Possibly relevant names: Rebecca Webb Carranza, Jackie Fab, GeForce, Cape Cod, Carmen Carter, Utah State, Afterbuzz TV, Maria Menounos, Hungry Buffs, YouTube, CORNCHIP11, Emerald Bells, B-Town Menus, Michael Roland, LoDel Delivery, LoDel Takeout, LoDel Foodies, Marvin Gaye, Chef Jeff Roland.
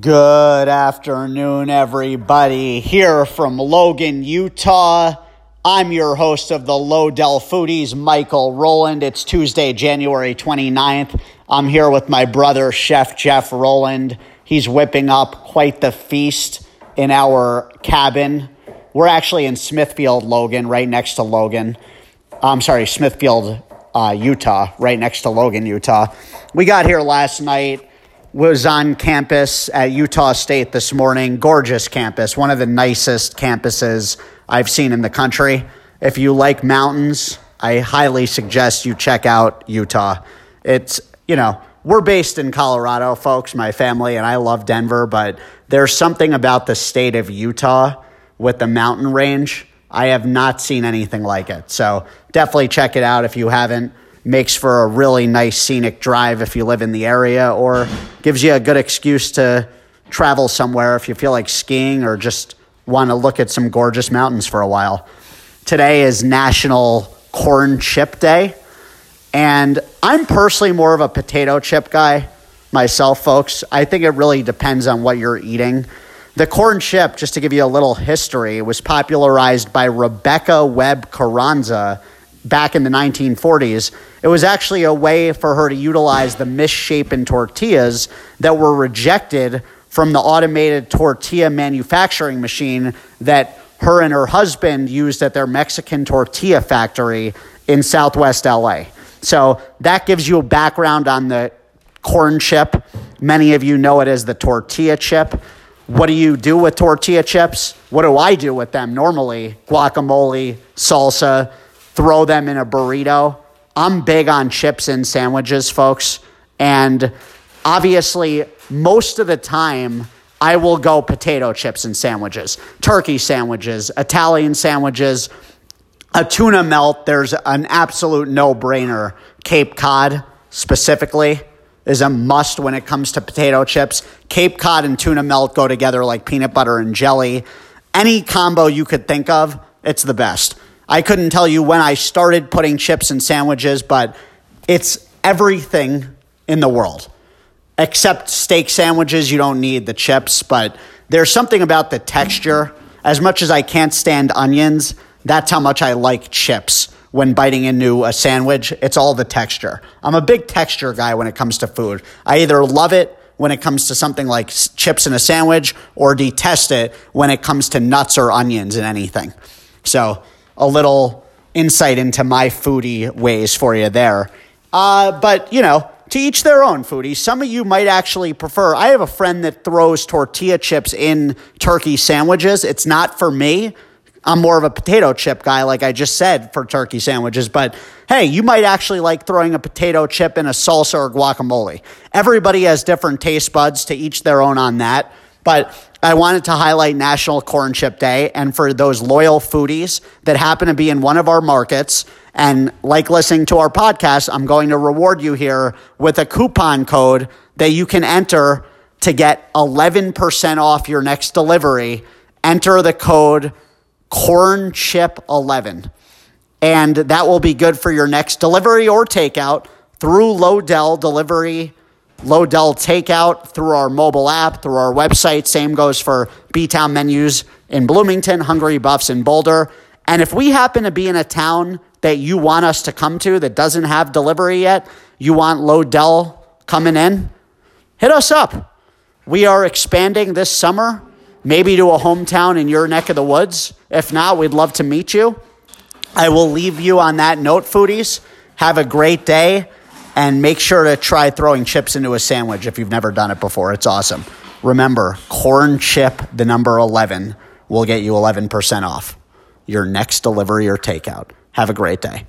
Good afternoon, everybody. Here from Logan, Utah. I'm your host of the LoDel Foodies, Michael Roland. It's Tuesday, January 29th. I'm here with my brother, Chef Jeff Roland. He's whipping up quite the feast in our cabin. We're actually in Smithfield, Logan, right next to Logan. I'm sorry, Smithfield, Utah, right next to Logan, Utah. We got here last night. Was on campus at Utah State this morning. Gorgeous campus, one of the nicest campuses I've seen in the country. If you like mountains, I highly suggest you check out Utah. It's, you know, we're based in Colorado, folks, my family, and I love Denver, but there's something about the state of Utah with the mountain range. I have not seen anything like it. So definitely check it out if you haven't. Makes for a really nice scenic drive if you live in the area, or gives you a good excuse to travel somewhere if you feel like skiing or just want to look at some gorgeous mountains for a while. Today is National Corn Chip Day, and I'm personally more of a potato chip guy myself, folks. I think it really depends on what you're eating. The corn chip, just to give you a little history, was popularized by Rebecca Webb Carranza back in the 1940s. It was actually a way for her to utilize the misshapen tortillas that were rejected from the automated tortilla manufacturing machine that her and her husband used at their Mexican tortilla factory in Southwest LA. So that gives you a background on the corn chip. Many of you know it as the tortilla chip. What do you do with tortilla chips? What do I do with them normally? Guacamole, salsa, throw them in a burrito. I'm big on chips and sandwiches, folks. And obviously, most of the time, I will go potato chips and sandwiches, turkey sandwiches, Italian sandwiches, a tuna melt. There's an absolute no-brainer. Cape Cod specifically is a must when it comes to potato chips. Cape Cod and tuna melt go together like peanut butter and jelly. Any combo you could think of, it's the best. I couldn't tell you when I started putting chips and sandwiches, but it's everything in the world. Except steak sandwiches, you don't need the chips, but there's something about the texture. As much as I can't stand onions, that's how much I like chips when biting into a sandwich. It's all the texture. I'm a big texture guy when it comes to food. I either love it when it comes to something like chips in a sandwich or detest it when it comes to nuts or onions in anything. So a little insight into my foodie ways for you there. But, you know, to each their own, foodie. Some of you might actually prefer. I have a friend that throws tortilla chips in turkey sandwiches. It's not for me. I'm more of a potato chip guy, like I just said, for turkey sandwiches. But, hey, you might actually like throwing a potato chip in a salsa or guacamole. Everybody has different taste buds, to each their own on that. But I wanted to highlight National Corn Chip Day, and for those loyal foodies that happen to be in one of our markets and like listening to our podcast, I'm going to reward you here with a coupon code that you can enter to get 11% off your next delivery. Enter the code CORNCHIP11, and that will be good for your next delivery or takeout through LoDel Delivery, LoDel Takeout, through our mobile app, through our website. Same goes for B-Town Menus in Bloomington, Hungry Buffs in Boulder. And if we happen to be in a town that you want us to come to that doesn't have delivery yet, you want LoDel coming in, hit us up. We are expanding this summer, maybe to a hometown in your neck of the woods. If not, we'd love to meet you. I will leave you on that note, foodies. Have a great day. And make sure to try throwing chips into a sandwich if you've never done it before. It's awesome. Remember, corn chip, the number 11, will get you 11% off your next delivery or takeout. Have a great day.